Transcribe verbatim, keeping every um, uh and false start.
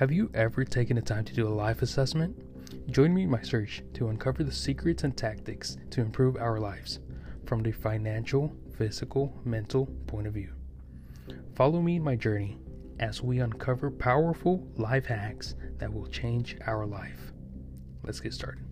Have you ever taken the time to do a life assessment? Join me in my search to uncover the secrets and tactics to improve our lives from the financial, physical, mental point of view. Follow me in my journey as we uncover powerful life hacks that will change our life. Let's get started.